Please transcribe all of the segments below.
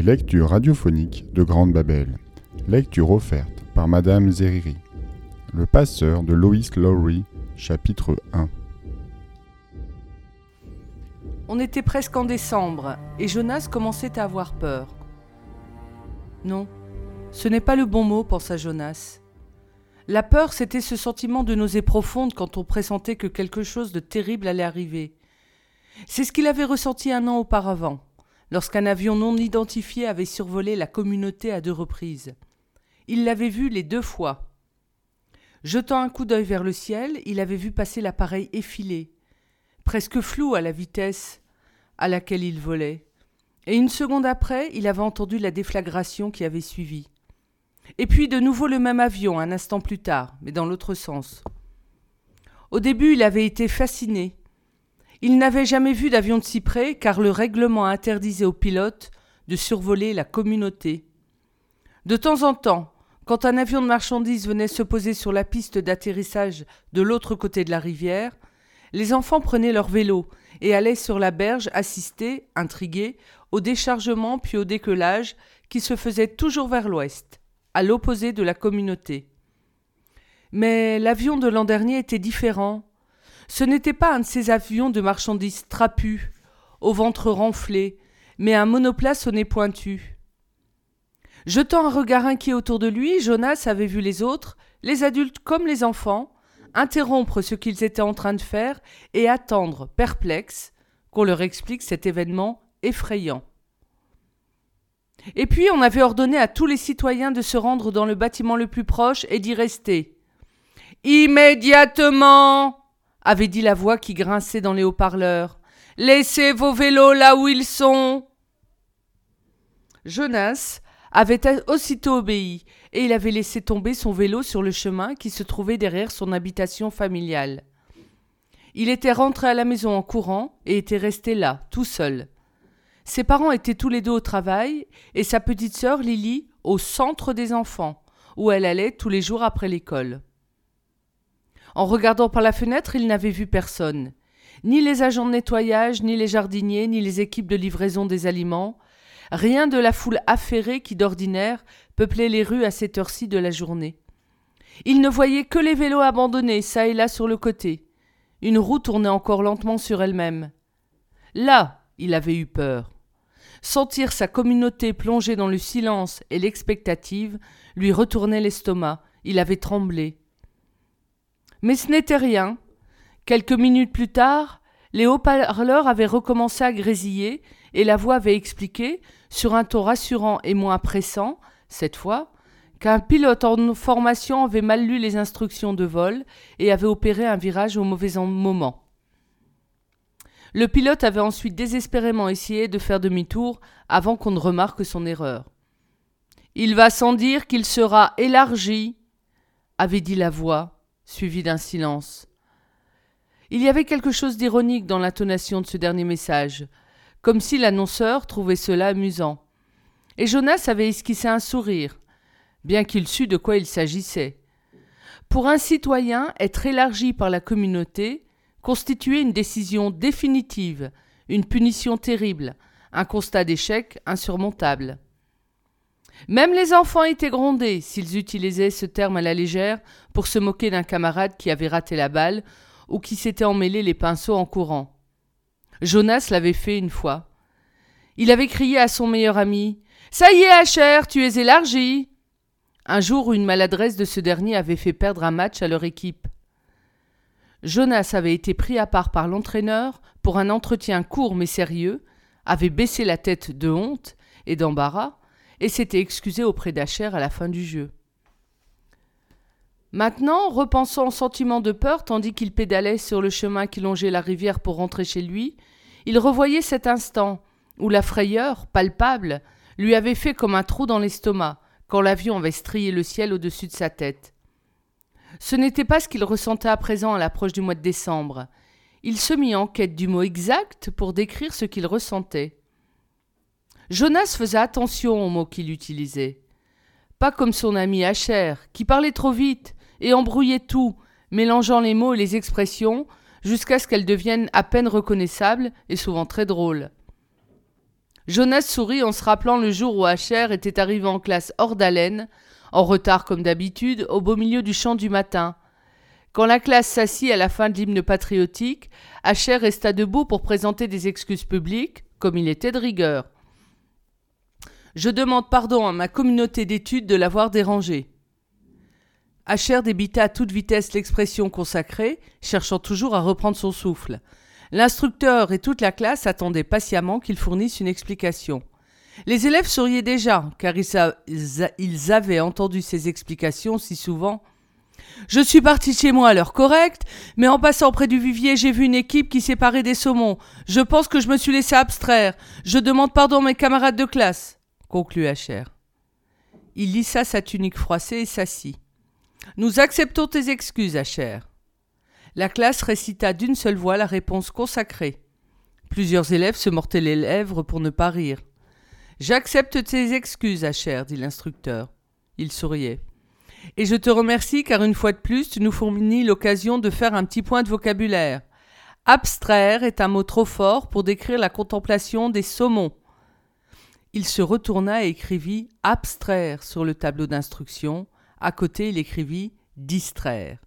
Les lectures radiophoniques de Grande Babel. Lecture offerte par Madame Zériri. Le passeur de Lois Lowry, chapitre 1. On était presque en décembre et Jonas commençait à avoir peur. Non, ce n'est pas le bon mot, pensa Jonas. La peur, c'était ce sentiment de nausée profonde quand on pressentait que quelque chose de terrible allait arriver. C'est ce qu'il avait ressenti 1 an auparavant, lorsqu'un avion non identifié avait survolé la communauté à 2 reprises. Il l'avait vu les 2 fois. Jetant un coup d'œil vers le ciel, il avait vu passer l'appareil effilé, presque flou à la vitesse à laquelle il volait. Et 1 seconde après, il avait entendu la déflagration qui avait suivi. Et puis de nouveau le même avion, 1 instant plus tard, mais dans l'autre sens. Au début, il avait été fasciné. Il n'avait jamais vu d'avion de si près, car le règlement interdisait aux pilotes de survoler la communauté. De temps en temps, quand un avion de marchandises venait se poser sur la piste d'atterrissage de l'autre côté de la rivière, les enfants prenaient leur vélo et allaient sur la berge assister, intrigués, au déchargement puis au décollage qui se faisait toujours vers l'ouest, à l'opposé de la communauté. Mais l'avion de l'an dernier était différent. Ce n'était pas 1 de ces avions de marchandises trapus, au ventre renflé, mais 1 monoplace au nez pointu. Jetant un regard inquiet autour de lui, Jonas avait vu les autres, les adultes comme les enfants, interrompre ce qu'ils étaient en train de faire et attendre, perplexe, qu'on leur explique cet événement effrayant. Et puis on avait ordonné à tous les citoyens de se rendre dans le bâtiment le plus proche et d'y rester. « Immédiatement !» avait dit la voix qui grinçait dans les haut-parleurs. « Laissez vos vélos là où ils sont !» Jonas avait aussitôt obéi, et il avait laissé tomber son vélo sur le chemin qui se trouvait derrière son habitation familiale. Il était rentré à la maison en courant et était resté là, tout seul. Ses parents étaient tous les 2 au travail, et sa petite sœur Lily au centre des enfants, où elle allait tous les jours après l'école. En regardant par la fenêtre, il n'avait vu personne. Ni les agents de nettoyage, ni les jardiniers, ni les équipes de livraison des aliments. Rien de la foule affairée qui, d'ordinaire, peuplait les rues à cette heure-ci de la journée. Il ne voyait que les vélos abandonnés, çà et là sur le côté. Une roue tournait encore lentement sur elle-même. Là, il avait eu peur. Sentir sa communauté plongée dans le silence et l'expectative lui retournait l'estomac. Il avait tremblé. Mais ce n'était rien. Quelques minutes plus tard, les haut-parleurs avaient recommencé à grésiller et la voix avait expliqué, sur un ton rassurant et moins pressant, cette fois, qu'un pilote en formation avait mal lu les instructions de vol et avait opéré un virage au mauvais moment. Le pilote avait ensuite désespérément essayé de faire demi-tour avant qu'on ne remarque son erreur. « Il va sans dire qu'il sera élargi », avait dit la voix, suivi d'un silence. Il y avait quelque chose d'ironique dans l'intonation de ce dernier message, comme si l'annonceur trouvait cela amusant. Et Jonas avait esquissé un sourire, bien qu'il sût de quoi il s'agissait. Pour un citoyen, être élargi par la communauté constituait une décision définitive, une punition terrible, un constat d'échec insurmontable. Même les enfants étaient grondés, s'ils utilisaient ce terme à la légère pour se moquer d'un camarade qui avait raté la balle ou qui s'était emmêlé les pinceaux en courant. Jonas l'avait fait 1 fois. Il avait crié à son meilleur ami « Ça y est, HR, tu es élargi !» Un jour où une maladresse de ce dernier avait fait perdre un match à leur équipe. Jonas avait été pris à part par l'entraîneur pour un entretien court mais sérieux, avait baissé la tête de honte et d'embarras, et s'était excusé auprès d'Acher à la fin du jeu. Maintenant, repensant au sentiment de peur tandis qu'il pédalait sur le chemin qui longeait la rivière pour rentrer chez lui, il revoyait cet instant où la frayeur, palpable, lui avait fait comme un trou dans l'estomac quand l'avion avait strié le ciel au-dessus de sa tête. Ce n'était pas ce qu'il ressentait à présent à l'approche du mois de décembre. Il se mit en quête du mot exact pour décrire ce qu'il ressentait. Jonas faisait attention aux mots qu'il utilisait. Pas comme son ami Asher, qui parlait trop vite et embrouillait tout, mélangeant les mots et les expressions jusqu'à ce qu'elles deviennent à peine reconnaissables et souvent très drôles. Jonas sourit en se rappelant le jour où Asher était arrivé en classe hors d'haleine, en retard comme d'habitude, au beau milieu du chant du matin. Quand la classe s'assit à la fin de l'hymne patriotique, Asher resta debout pour présenter des excuses publiques, comme il était de rigueur. « Je demande pardon à ma communauté d'études de l'avoir dérangée. » Asher débita à toute vitesse l'expression consacrée, cherchant toujours à reprendre son souffle. L'instructeur et toute la classe attendaient patiemment qu'il fournisse une explication. Les élèves souriaient déjà, car ils avaient entendu ces explications si souvent. « Je suis parti chez moi à l'heure correcte, mais en passant près du vivier, j'ai vu une équipe qui séparait des saumons. Je pense que je me suis laissé abstraire. Je demande pardon à mes camarades de classe. » conclut Asher. Il lissa sa tunique froissée et s'assit. « Nous acceptons tes excuses, Asher. » La classe récita d'une seule voix la réponse consacrée. Plusieurs élèves se mortaient les lèvres pour ne pas rire. « J'accepte tes excuses, Asher, » dit l'instructeur. Il souriait. « Et je te remercie car une fois de plus, tu nous fournis l'occasion de faire un petit point de vocabulaire. Abstraire est un mot trop fort pour décrire la contemplation des saumons. » Il se retourna et écrivit « abstraire » sur le tableau d'instruction. À côté, il écrivit « distraire ».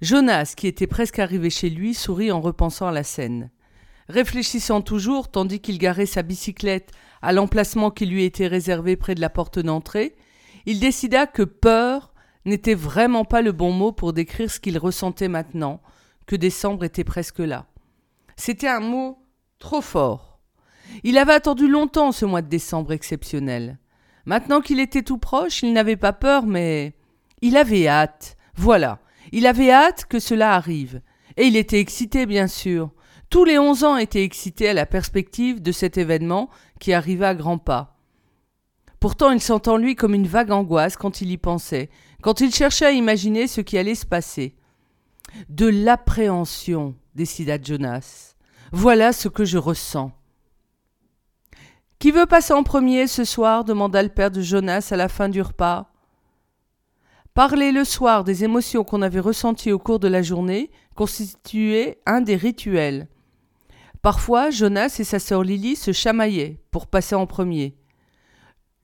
Jonas, qui était presque arrivé chez lui, sourit en repensant à la scène. Réfléchissant toujours, tandis qu'il garait sa bicyclette à l'emplacement qui lui était réservé près de la porte d'entrée, il décida que « peur » n'était vraiment pas le bon mot pour décrire ce qu'il ressentait maintenant, que décembre était presque là. C'était un mot trop fort. Il avait attendu longtemps ce mois de décembre exceptionnel. Maintenant qu'il était tout proche, il n'avait pas peur, mais il avait hâte. Voilà, il avait hâte que cela arrive. Et il était excité, bien sûr. Tous les 11 ans étaient excités à la perspective de cet événement qui arrivait à grands pas. Pourtant, il sentait en lui comme une vague angoisse quand il y pensait, quand il cherchait à imaginer ce qui allait se passer. « De l'appréhension », décida Jonas. « Voilà ce que je ressens. » « Qui veut passer en premier ce soir ?» demanda le père de Jonas à la fin du repas. Parler le soir des émotions qu'on avait ressenties au cours de la journée constituait un des rituels. Parfois, Jonas et sa sœur Lily se chamaillaient pour passer en premier.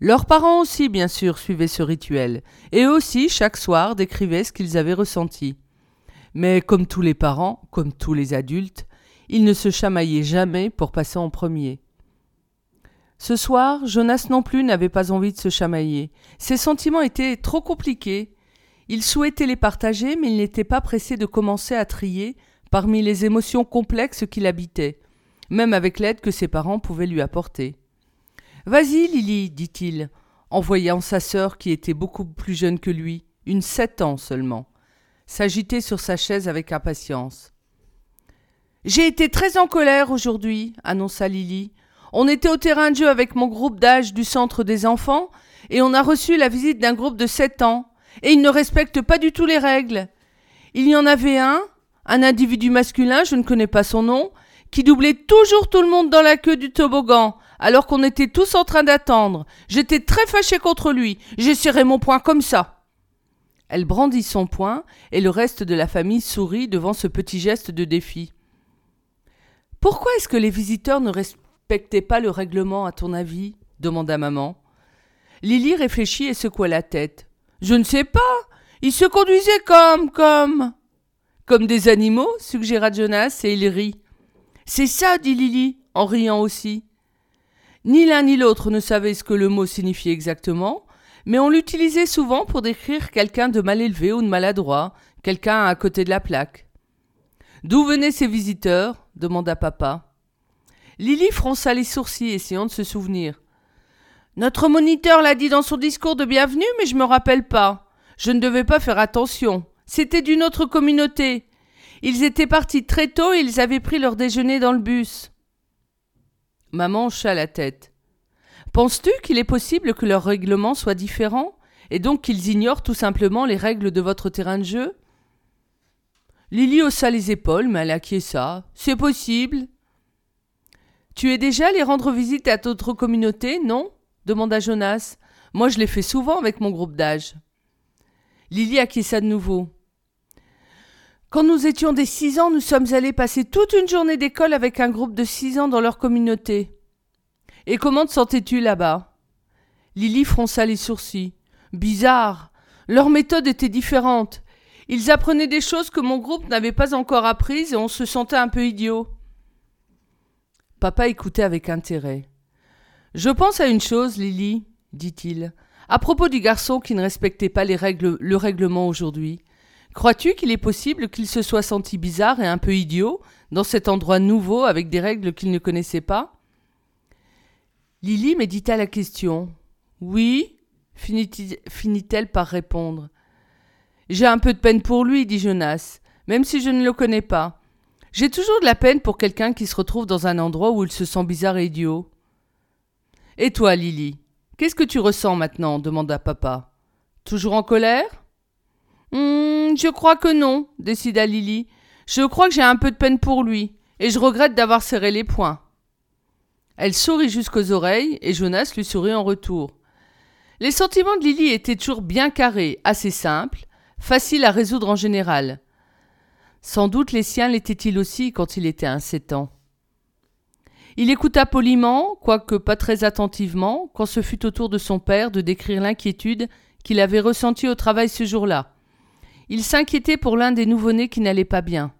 Leurs parents aussi, bien sûr, suivaient ce rituel, et eux aussi, chaque soir, décrivaient ce qu'ils avaient ressenti. Mais comme tous les parents, comme tous les adultes, ils ne se chamaillaient jamais pour passer en premier. Ce soir, Jonas non plus n'avait pas envie de se chamailler. Ses sentiments étaient trop compliqués. Il souhaitait les partager, mais il n'était pas pressé de commencer à trier parmi les émotions complexes qu'il habitait, même avec l'aide que ses parents pouvaient lui apporter. « Vas-y, Lily, » dit-il, en voyant sa sœur qui était beaucoup plus jeune que lui, une 7 ans seulement, s'agiter sur sa chaise avec impatience. « J'ai été très en colère aujourd'hui, » annonça Lily. On était au terrain de jeu avec mon groupe d'âge du centre des enfants et on a reçu la visite d'un groupe de 7 ans et ils ne respectent pas du tout les règles. Il y en avait un individu masculin, je ne connais pas son nom, qui doublait toujours tout le monde dans la queue du toboggan alors qu'on était tous en train d'attendre. J'étais très fâchée contre lui, j'ai serré mon poing comme ça. Elle brandit son poing et le reste de la famille sourit devant ce petit geste de défi. Pourquoi est-ce que les visiteurs ne respectait pas le règlement, à ton avis ? Demanda maman. Lily réfléchit et secoua la tête. « Je ne sais pas, ils se conduisaient comme... »« Comme des animaux ?» suggéra Jonas et il rit. « C'est ça !» dit Lily, en riant aussi. Ni l'un ni l'autre ne savaient ce que le mot signifiait exactement, mais on l'utilisait souvent pour décrire quelqu'un de mal élevé ou de maladroit, quelqu'un à côté de la plaque. « D'où venaient ces visiteurs ?» demanda papa. Lily fronça les sourcils, essayant de se souvenir. « Notre moniteur l'a dit dans son discours de bienvenue, mais je me rappelle pas. Je ne devais pas faire attention. C'était d'une autre communauté. Ils étaient partis très tôt et ils avaient pris leur déjeuner dans le bus. » Maman hocha la tête. « Penses-tu qu'il est possible que leur règlement soit différent et donc qu'ils ignorent tout simplement les règles de votre terrain de jeu ?» Lily haussa les épaules, mais elle acquiesça. « C'est possible. » « Tu es déjà allé rendre visite à d'autres communautés, non ?» demanda Jonas. « Moi, je l'ai fait souvent avec mon groupe d'âge. » Lily acquiesça de nouveau. « Quand nous étions des 6 ans, nous sommes allés passer toute une journée d'école avec un groupe de 6 ans dans leur communauté. « Et comment te sentais-tu là-bas ?» Lily fronça les sourcils. « Bizarre. Leur méthode était différente. Ils apprenaient des choses que mon groupe n'avait pas encore apprises et on se sentait un peu idiots. » Papa écoutait avec intérêt. « Je pense à une chose, Lily, » dit-il, « à propos du garçon qui ne respectait pas le règlement aujourd'hui. Crois-tu qu'il est possible qu'il se soit senti bizarre et un peu idiot dans cet endroit nouveau avec des règles qu'il ne connaissait pas ?» Lily médita la question. « Oui » finit-elle par répondre. « J'ai un peu de peine pour lui, » dit Jonas, « même si je ne le connais pas. J'ai toujours de la peine pour quelqu'un qui se retrouve dans un endroit où il se sent bizarre et idiot. » « Et toi, Lily, qu'est-ce que tu ressens maintenant ?» demanda papa. « Toujours en colère ?»« Je crois que non, » décida Lily. « Je crois que j'ai un peu de peine pour lui, et je regrette d'avoir serré les poings. » Elle sourit jusqu'aux oreilles et Jonas lui sourit en retour. Les sentiments de Lily étaient toujours bien carrés, assez simples, faciles à résoudre en général. Sans doute les siens l'étaient-ils aussi quand il était à 7 ans. Il écouta poliment, quoique pas très attentivement, quand ce fut au tour de son père de décrire l'inquiétude qu'il avait ressentie au travail ce jour-là. Il s'inquiétait pour l'un des nouveau-nés qui n'allait pas bien.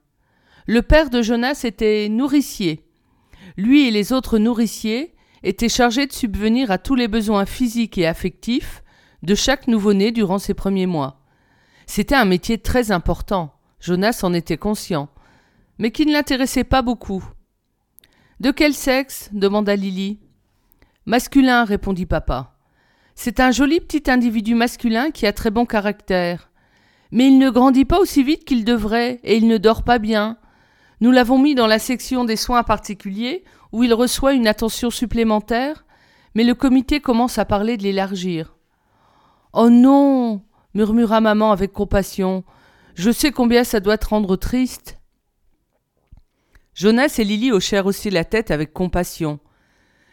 Le père de Jonas était nourricier. Lui et les autres nourriciers étaient chargés de subvenir à tous les besoins physiques et affectifs de chaque nouveau-né durant ses premiers mois. C'était un métier très important, Jonas en était conscient, mais qui ne l'intéressait pas beaucoup. « De quel sexe ?» demanda Lily. « Masculin » répondit papa. « C'est un joli petit individu masculin qui a très bon caractère. Mais il ne grandit pas aussi vite qu'il devrait et il ne dort pas bien. » Nous l'avons mis dans la section des soins particuliers où il reçoit une attention supplémentaire, mais le comité commence à parler de l'élargir. « Oh non !» murmura maman avec compassion. « Je sais combien ça doit te rendre triste. » Jonas et Lily hochèrent aussi la tête avec compassion.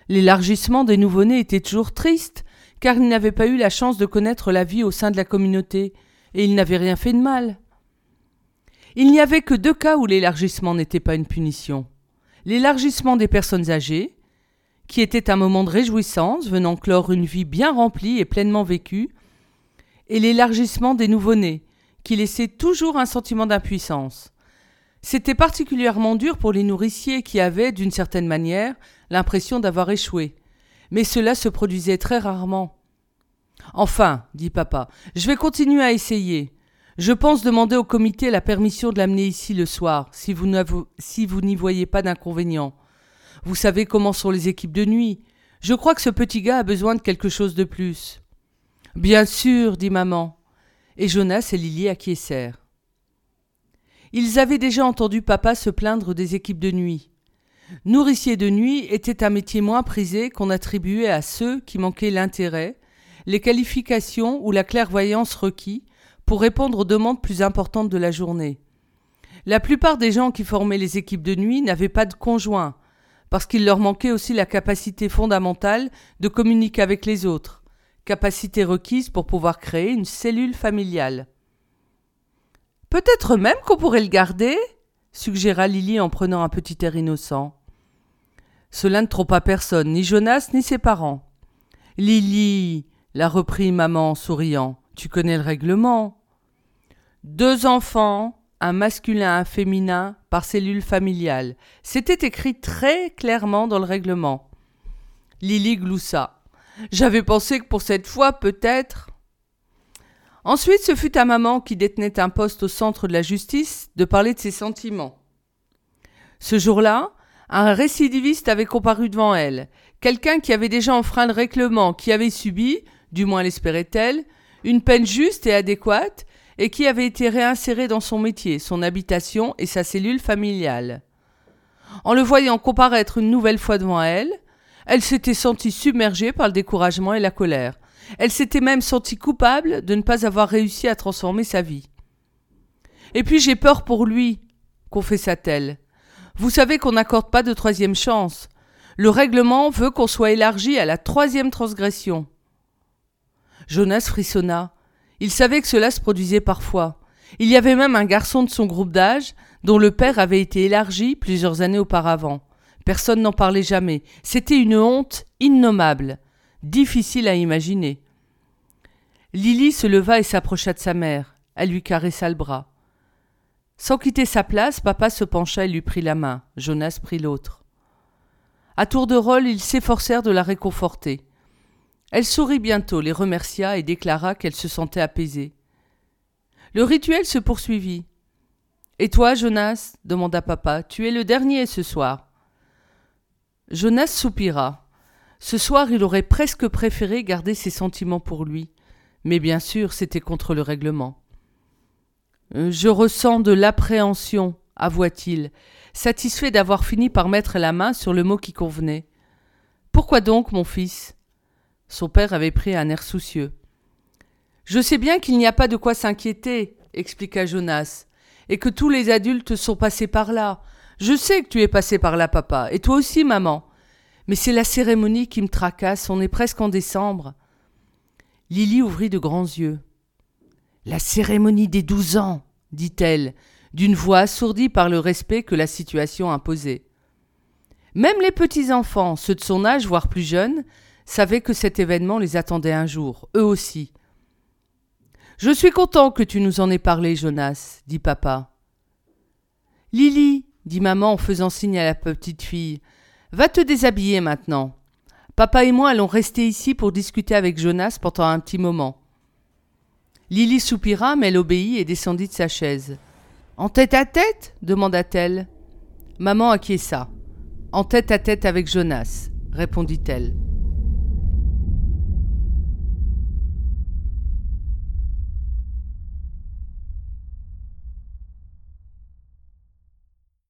L'élargissement des nouveau-nés était toujours triste, car ils n'avaient pas eu la chance de connaître la vie au sein de la communauté, et ils n'avaient rien fait de mal. Il n'y avait que 2 cas où l'élargissement n'était pas une punition. L'élargissement des personnes âgées, qui était un moment de réjouissance venant clore une vie bien remplie et pleinement vécue, et l'élargissement des nouveau-nés, qui laissait toujours un sentiment d'impuissance. C'était particulièrement dur pour les nourriciers qui avaient, d'une certaine manière, l'impression d'avoir échoué. Mais cela se produisait très rarement. « Enfin, dit papa, je vais continuer à essayer. » Je pense demander au comité la permission de l'amener ici le soir, si vous n'y voyez pas d'inconvénient. Vous savez comment sont les équipes de nuit. Je crois que ce petit gars a besoin de quelque chose de plus. « Bien sûr, » dit maman. Et Jonas et Lily acquiescèrent. Ils avaient déjà entendu papa se plaindre des équipes de nuit. Nourricier de nuit était un métier moins prisé qu'on attribuait à ceux qui manquaient l'intérêt, les qualifications ou la clairvoyance requis, pour répondre aux demandes plus importantes de la journée. La plupart des gens qui formaient les équipes de nuit n'avaient pas de conjoint, parce qu'il leur manquait aussi la capacité fondamentale de communiquer avec les autres, capacité requise pour pouvoir créer une cellule familiale. « Peut-être même qu'on pourrait le garder ?» suggéra Lily en prenant un petit air innocent. Cela ne trompa personne, ni Jonas ni ses parents. « Lily !» la reprit maman en souriant. « Tu connais le règlement. » 2 enfants, un masculin, un féminin, par cellule familiale. C'était écrit très clairement dans le règlement. Lily gloussa. « J'avais pensé que pour cette fois, peut-être... » Ensuite, ce fut ta maman qui détenait un poste au centre de la justice de parler de ses sentiments. Ce jour-là, un récidiviste avait comparu devant elle. Quelqu'un qui avait déjà enfreint le règlement, qui avait subi, du moins l'espérait-elle, une peine juste et adéquate, et qui avait été réinsérée dans son métier, son habitation et sa cellule familiale. En le voyant comparaître une nouvelle fois devant elle, elle s'était sentie submergée par le découragement et la colère. Elle s'était même sentie coupable de ne pas avoir réussi à transformer sa vie. « Et puis j'ai peur pour lui, » confessa-t-elle. « Vous savez qu'on n'accorde pas de 3e chance. Le règlement veut qu'on soit élargi à la 3e transgression. » Jonas frissonna. Il savait que cela se produisait parfois. Il y avait même un garçon de son groupe d'âge dont le père avait été élargi plusieurs années auparavant, Personne n'en parlait jamais. C'était une honte innommable, difficile à imaginer. Lily se leva et s'approcha de sa mère. Elle lui caressa le bras. Sans quitter sa place, papa se pencha et lui prit la main. Jonas prit l'autre. À tour de rôle, ils s'efforcèrent de la réconforter. Elle sourit bientôt, les remercia et déclara qu'elle se sentait apaisée. Le rituel se poursuivit. « Et toi, Jonas ?» demanda papa. « Tu es le dernier ce soir. » Jonas soupira. Ce soir, il aurait presque préféré garder ses sentiments pour lui. Mais bien sûr, c'était contre le règlement. « Je ressens de l'appréhension, » avoua-t-il, satisfait d'avoir fini par mettre la main sur le mot qui convenait. « Pourquoi donc, mon fils ?» Son père avait pris un air soucieux. « Je sais bien qu'il n'y a pas de quoi s'inquiéter, » expliqua Jonas, « et que tous les adultes sont passés par là. Je sais que tu es passé par là, papa, et toi aussi, maman. Mais c'est la cérémonie qui me tracasse, on est presque en décembre. » Lily ouvrit de grands yeux. « La cérémonie des 12 ans, » dit-elle, d'une voix assourdie par le respect que la situation imposait. Même les petits-enfants, ceux de son âge, voire plus jeunes, savaient que cet événement les attendait un jour, eux aussi. « Je suis content que tu nous en aies parlé, Jonas, » dit papa. « Lily, » dit maman en faisant signe à la petite fille, « va te déshabiller maintenant. Papa et moi allons rester ici pour discuter avec Jonas pendant un petit moment. » Lily soupira, mais elle obéit et descendit de sa chaise. « En tête à tête ?» demanda-t-elle. Maman acquiesça. « En tête à tête avec Jonas » répondit-elle.